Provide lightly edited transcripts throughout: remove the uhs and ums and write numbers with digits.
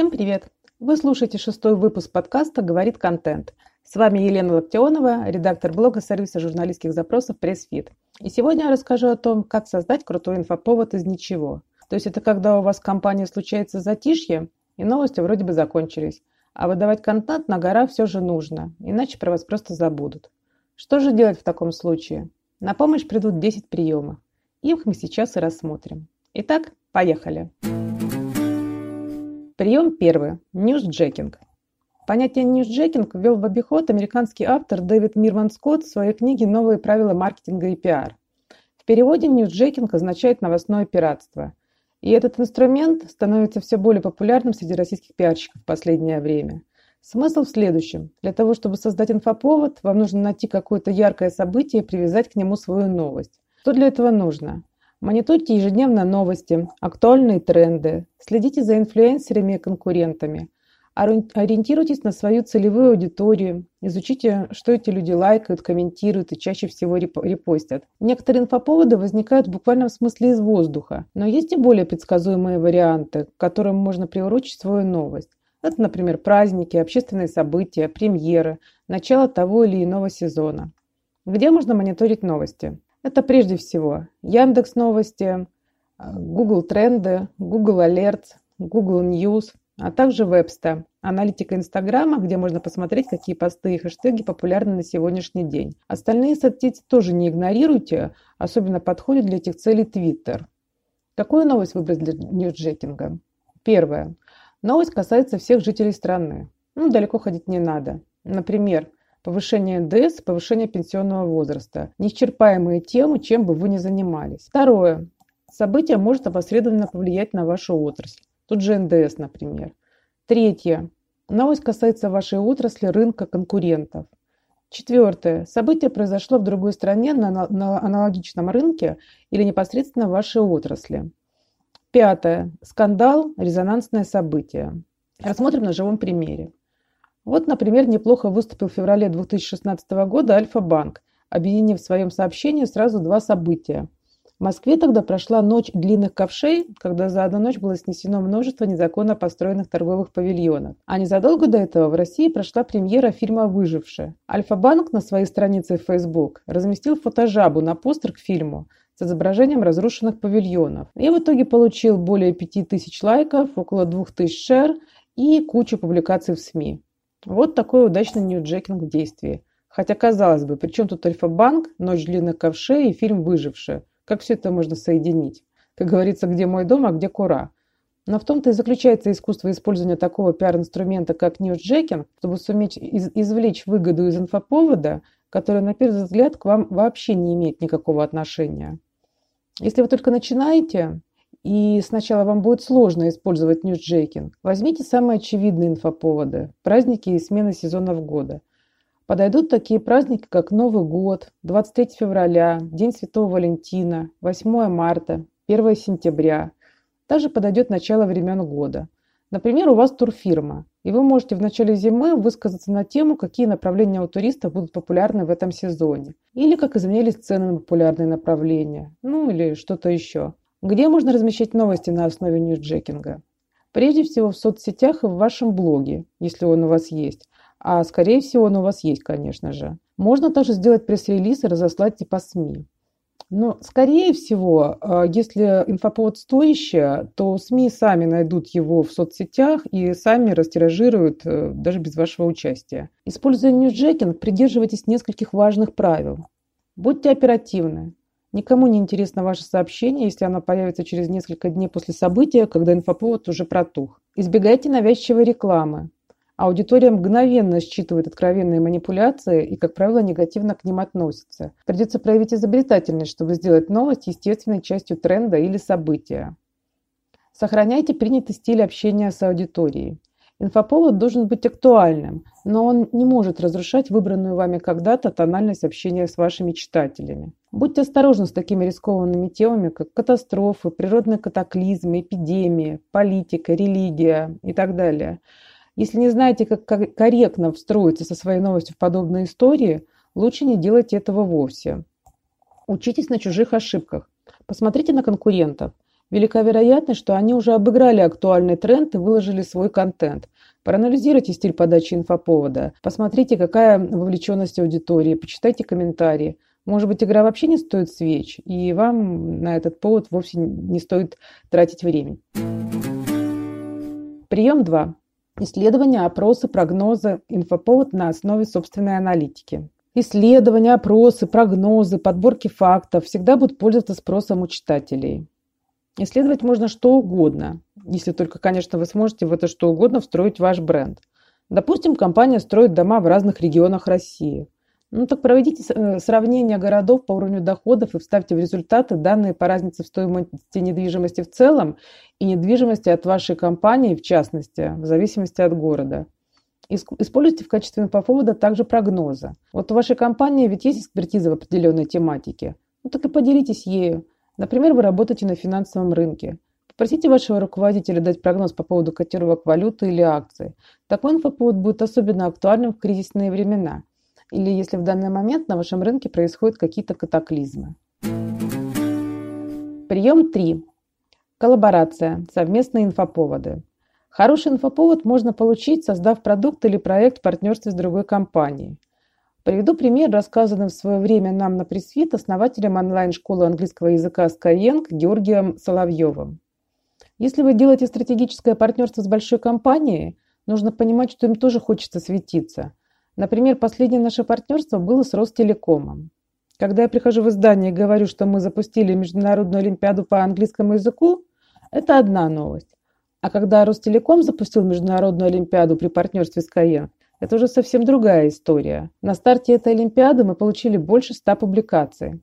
Всем привет! Вы слушаете 6-й выпуск подкаста «Говорит контент». С вами Елена Локтионова, редактор блога сервиса журналистских запросов PressFit. И сегодня я расскажу о том, как создать крутой инфоповод из ничего. То есть это когда у вас в компании случается затишье, и новости вроде бы закончились. А выдавать контент на гора все же нужно, иначе про вас просто забудут. Что же делать в таком случае? На помощь придут 10 приемов. Их мы сейчас и рассмотрим. Итак, поехали! Прием первый. Ньюсджекинг. Понятие ньюсджекинг ввел в обиход американский автор Дэвид Мирман Скотт в своей книге «Новые правила маркетинга и пиар». В переводе ньюсджекинг означает новостное пиратство. И этот инструмент становится все более популярным среди российских пиарщиков в последнее время. Смысл в следующем. Для того, чтобы создать инфоповод, вам нужно найти какое-то яркое событие и привязать к нему свою новость. Что для этого нужно? Мониторьте ежедневно новости, актуальные тренды, следите за инфлюенсерами и конкурентами, ориентируйтесь на свою целевую аудиторию, изучите, что эти люди лайкают, комментируют и чаще всего репостят. Некоторые инфоповоды возникают в буквальном смысле из воздуха, но есть и более предсказуемые варианты, к которым можно приурочить свою новость. Это, например, праздники, общественные события, премьеры, начало того или иного сезона. Где можно мониторить новости? Это прежде всего Яндекс.Новости, Google Тренды, Google Алертс, Google Ньюз, а также Вебста, аналитика Инстаграма, где можно посмотреть, какие посты и хэштеги популярны на сегодняшний день. Остальные соцсети тоже не игнорируйте, особенно подходит для этих целей Твиттер. Какую новость выбрать для ньюсджекинга? Первое. Новость касается всех жителей страны. Далеко ходить не надо. Например, повышение НДС, повышение пенсионного возраста. Неисчерпаемые темы, чем бы вы ни занимались. Второе. Событие может опосредованно повлиять на вашу отрасль. Тут же НДС, например. Третье. Новость касается вашей отрасли, рынка, конкурентов. Четвертое. Событие произошло в другой стране на аналогичном рынке или непосредственно в вашей отрасли. Пятое. Скандал, резонансное событие. Рассмотрим на живом примере. Вот, например, неплохо выступил в феврале 2016 года Альфа-банк, объединив в своем сообщении сразу два события. В Москве тогда прошла ночь длинных ковшей, когда за одну ночь было снесено множество незаконно построенных торговых павильонов. А незадолго до этого в России прошла премьера фильма «Выжившие». Альфа-банк на своей странице в Facebook разместил фотожабу на постер к фильму с изображением разрушенных павильонов. И в итоге получил более 5000 лайков, около 2000 шер и кучу публикаций в СМИ. Вот такой удачный ньюсджекинг в действии. Хотя, казалось бы, при чем тут Альфа-банк, ночь длинных ковшей и фильм «Выжившие»? Как все это можно соединить? Как говорится, где мой дом, а где кура? Но в том-то и заключается искусство использования такого пиар-инструмента, как ньюсджекинг, чтобы суметь извлечь выгоду из инфоповода, который, на первый взгляд, к вам вообще не имеет никакого отношения. Если вы только начинаете, и сначала вам будет сложно использовать ньюсджекинг, возьмите самые очевидные инфоповоды, праздники и смены сезонов года. Подойдут такие праздники, как Новый год, 23 февраля, День Святого Валентина, 8 марта, 1 сентября. Также подойдет начало времен года. Например, у вас турфирма, и вы можете в начале зимы высказаться на тему, какие направления у туристов будут популярны в этом сезоне. Или как изменились цены на популярные направления, или что-то еще. Где можно размещать новости на основе ньюсджекинга? Прежде всего в соцсетях и в вашем блоге, если он у вас есть. А скорее всего он у вас есть, конечно же. Можно также сделать пресс-релиз и разослать по СМИ. Но скорее всего, если инфоповод стоящий, то СМИ сами найдут его в соцсетях и сами растиражируют даже без вашего участия. Используя ньюсджекинг, придерживайтесь нескольких важных правил. Будьте оперативны. Никому не интересно ваше сообщение, если оно появится через несколько дней после события, когда инфоповод уже протух. Избегайте навязчивой рекламы. Аудитория мгновенно считывает откровенные манипуляции и, как правило, негативно к ним относится. Придется проявить изобретательность, чтобы сделать новость естественной частью тренда или события. Сохраняйте принятый стиль общения с аудиторией. Инфоповод должен быть актуальным, но он не может разрушать выбранную вами когда-то тональность общения с вашими читателями. Будьте осторожны с такими рискованными темами, как катастрофы, природные катаклизмы, эпидемии, политика, религия и так далее. Если не знаете, как корректно встроиться со своей новостью в подобные истории, лучше не делать этого вовсе. Учитесь на чужих ошибках. Посмотрите на конкурентов. Велика вероятность, что они уже обыграли актуальный тренд и выложили свой контент. Проанализируйте стиль подачи инфоповода, посмотрите, какая вовлеченность аудитории, почитайте комментарии. Может быть, игра вообще не стоит свеч, и вам на этот повод вовсе не стоит тратить время. Прием 2. Исследования, опросы, прогнозы, инфоповод на основе собственной аналитики. Исследования, опросы, прогнозы, подборки фактов всегда будут пользоваться спросом у читателей. Исследовать можно что угодно, если только, конечно, вы сможете в это что угодно встроить ваш бренд. Допустим, компания строит дома в разных регионах России. Так проведите сравнение городов по уровню доходов и вставьте в результаты данные по разнице в стоимости недвижимости в целом и недвижимости от вашей компании, в частности, в зависимости от города. Используйте в качестве инфоповода также прогнозы. Вот у вашей компании ведь есть экспертиза в определенной тематике. Так и поделитесь ею. Например, вы работаете на финансовом рынке. Попросите вашего руководителя дать прогноз по поводу котировок валюты или акций. Такой инфоповод будет особенно актуальным в кризисные времена. Или если в данный момент на вашем рынке происходят какие-то катаклизмы. Прием 3. Коллаборация. Совместные инфоповоды. Хороший инфоповод можно получить, создав продукт или проект в партнерстве с другой компанией. Приведу пример, рассказанный в свое время нам на Pressfit основателем онлайн-школы английского языка Skyeng Георгием Соловьевым. Если вы делаете стратегическое партнерство с большой компанией, нужно понимать, что им тоже хочется светиться. Например, последнее наше партнерство было с Ростелекомом. Когда я прихожу в издание и говорю, что мы запустили международную олимпиаду по английскому языку, это одна новость. А когда Ростелеком запустил международную олимпиаду при партнерстве с Skyeng, это уже совсем другая история. На старте этой олимпиады мы получили больше 100 публикаций.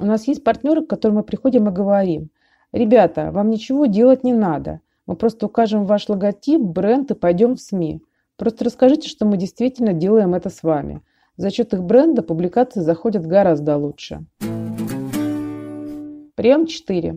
У нас есть партнеры, к которым мы приходим и говорим: «Ребята, вам ничего делать не надо. Мы просто укажем ваш логотип, бренд и пойдем в СМИ. Просто расскажите, что мы действительно делаем это с вами». За счет их бренда публикации заходят гораздо лучше. Прием 4.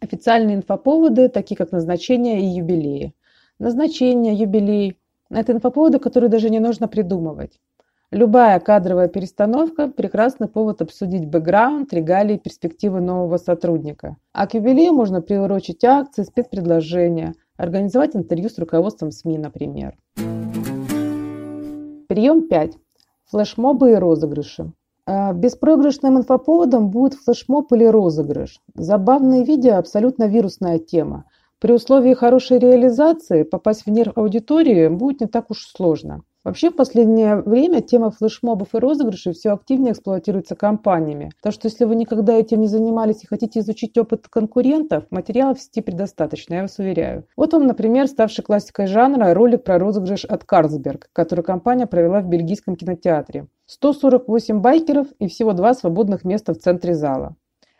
Официальные инфоповоды, такие как назначения и юбилеи. Назначение, юбилей. Это инфоповоды, которые даже не нужно придумывать. Любая кадровая перестановка – прекрасный повод обсудить бэкграунд, регалии, перспективы нового сотрудника. А к юбилею можно приурочить акции, спецпредложения, организовать интервью с руководством СМИ, например. Прием 5. Флэшмобы и розыгрыши. Беспроигрышным инфоповодом будет флэшмоб или розыгрыш. Забавные видео – абсолютно вирусная тема. При условии хорошей реализации попасть в нерв аудитории будет не так уж сложно. Вообще, в последнее время тема флешмобов и розыгрышей все активнее эксплуатируется компаниями. Так что, если вы никогда этим не занимались и хотите изучить опыт конкурентов, материалов в сети предостаточно, я вас уверяю. Вот вам, например, ставший классикой жанра ролик про розыгрыш от Carlsberg, который компания провела в бельгийском кинотеатре. 148 байкеров и всего 2 свободных места в центре зала.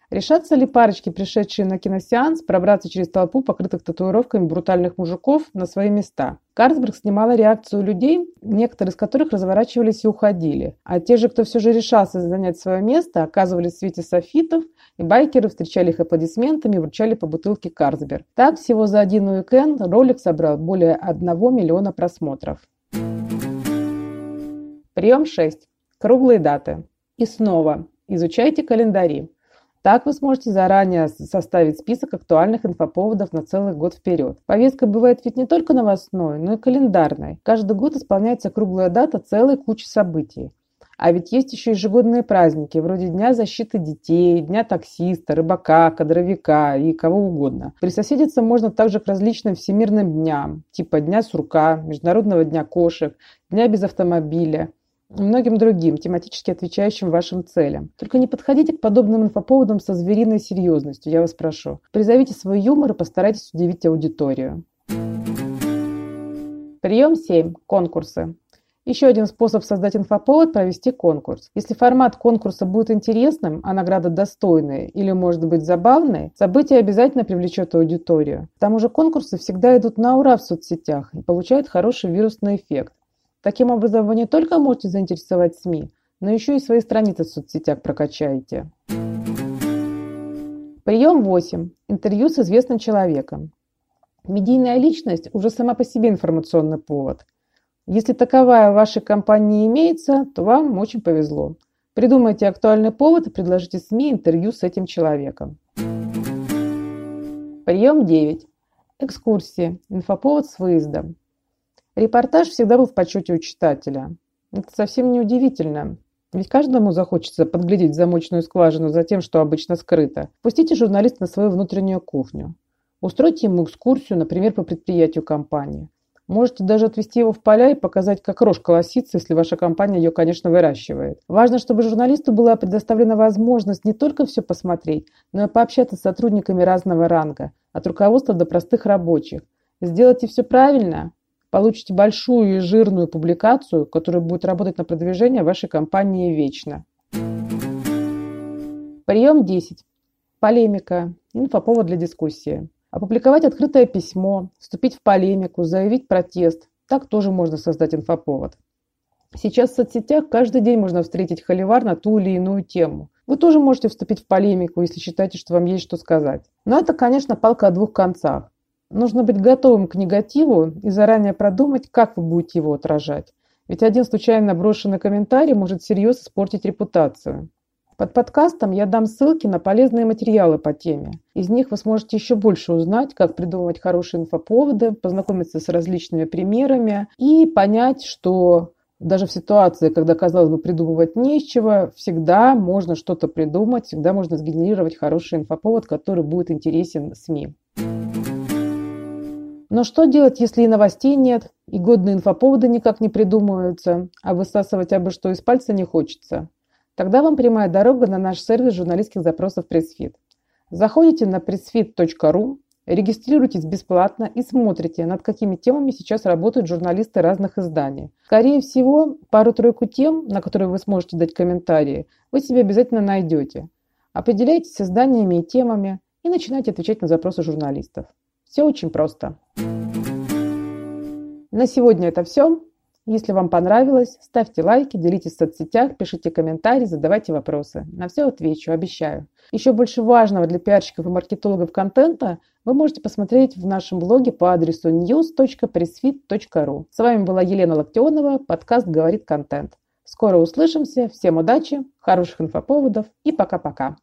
Решатся ли парочки, пришедшие на киносеанс, пробраться через толпу покрытых татуировками брутальных мужиков на свои места? Carlsberg снимала реакцию людей, некоторые из которых разворачивались и уходили. А те же, кто все же решался занять свое место, оказывались в свете софитов, и байкеры встречали их аплодисментами и вручали по бутылке Carlsberg. Так, всего за один уикенд ролик собрал более 1 миллиона просмотров. Прием 6. Круглые даты. И снова изучайте календари. Так вы сможете заранее составить список актуальных инфоповодов на целый год вперед. Повестка бывает ведь не только новостной, но и календарной. Каждый год исполняется круглая дата целой кучи событий. А ведь есть еще ежегодные праздники, вроде Дня защиты детей, Дня таксиста, рыбака, кадровика и кого угодно. Присоседиться можно также к различным всемирным дням, типа Дня сурка, Международного дня кошек, Дня без автомобиля и многим другим, тематически отвечающим вашим целям. Только не подходите к подобным инфоповодам со звериной серьезностью, я вас прошу. Призовите свой юмор и постарайтесь удивить аудиторию. Прием 7. Конкурсы. Еще один способ создать инфоповод – провести конкурс. Если формат конкурса будет интересным, а награда достойная или, может быть, забавной, событие обязательно привлечет аудиторию. К тому же конкурсы всегда идут на ура в соцсетях и получают хороший вирусный эффект. Таким образом, вы не только можете заинтересовать СМИ, но еще и свои страницы в соцсетях прокачаете. Прием 8. Интервью с известным человеком. Медийная личность уже сама по себе информационный повод. Если таковая в вашей компании имеется, то вам очень повезло. Придумайте актуальный повод и предложите СМИ интервью с этим человеком. Прием 9. Экскурсии. Инфоповод с выезда. Репортаж всегда был в почете у читателя. Это совсем не удивительно. Ведь каждому захочется подглядеть в замочную скважину за тем, что обычно скрыто. Пустите журналиста на свою внутреннюю кухню. Устройте ему экскурсию, например, по предприятию компании. Можете даже отвезти его в поля и показать, как рожь колосится, если ваша компания ее, конечно, выращивает. Важно, чтобы журналисту была предоставлена возможность не только все посмотреть, но и пообщаться с сотрудниками разного ранга, от руководства до простых рабочих. Сделайте все правильно, получите большую и жирную публикацию, которая будет работать на продвижение вашей компании вечно. Прием 10. Полемика. Инфоповод для дискуссии. Опубликовать открытое письмо, вступить в полемику, заявить протест. Так тоже можно создать инфоповод. Сейчас в соцсетях каждый день можно встретить холивар на ту или иную тему. Вы тоже можете вступить в полемику, если считаете, что вам есть что сказать. Но это, конечно, палка о двух концах. Нужно быть готовым к негативу и заранее продумать, как вы будете его отражать. Ведь один случайно брошенный комментарий может всерьез испортить репутацию. Под подкастом я дам ссылки на полезные материалы по теме. Из них вы сможете еще больше узнать, как придумывать хорошие инфоповоды, познакомиться с различными примерами и понять, что даже в ситуации, когда, казалось бы, придумывать нечего, всегда можно что-то придумать, всегда можно сгенерировать хороший инфоповод, который будет интересен СМИ. Но что делать, если и новостей нет, и годные инфоповоды никак не придумываются, а высасывать обо что из пальца не хочется? Тогда вам прямая дорога на наш сервис журналистских запросов Pressfeed. Заходите на Pressfeed.ru, регистрируйтесь бесплатно и смотрите, над какими темами сейчас работают журналисты разных изданий. Скорее всего, пару-тройку тем, на которые вы сможете дать комментарии, вы себе обязательно найдете. Определяйтесь с изданиями и темами и начинайте отвечать на запросы журналистов. Все очень просто. На сегодня это все. Если вам понравилось, ставьте лайки, делитесь в соцсетях, пишите комментарии, задавайте вопросы. На все отвечу, обещаю. Еще больше важного для пиарщиков и маркетологов контента вы можете посмотреть в нашем блоге по адресу news.pressfeed.ru. С вами была Елена Локтионова, подкаст «Говорит контент». Скоро услышимся, всем удачи, хороших инфоповодов и пока-пока.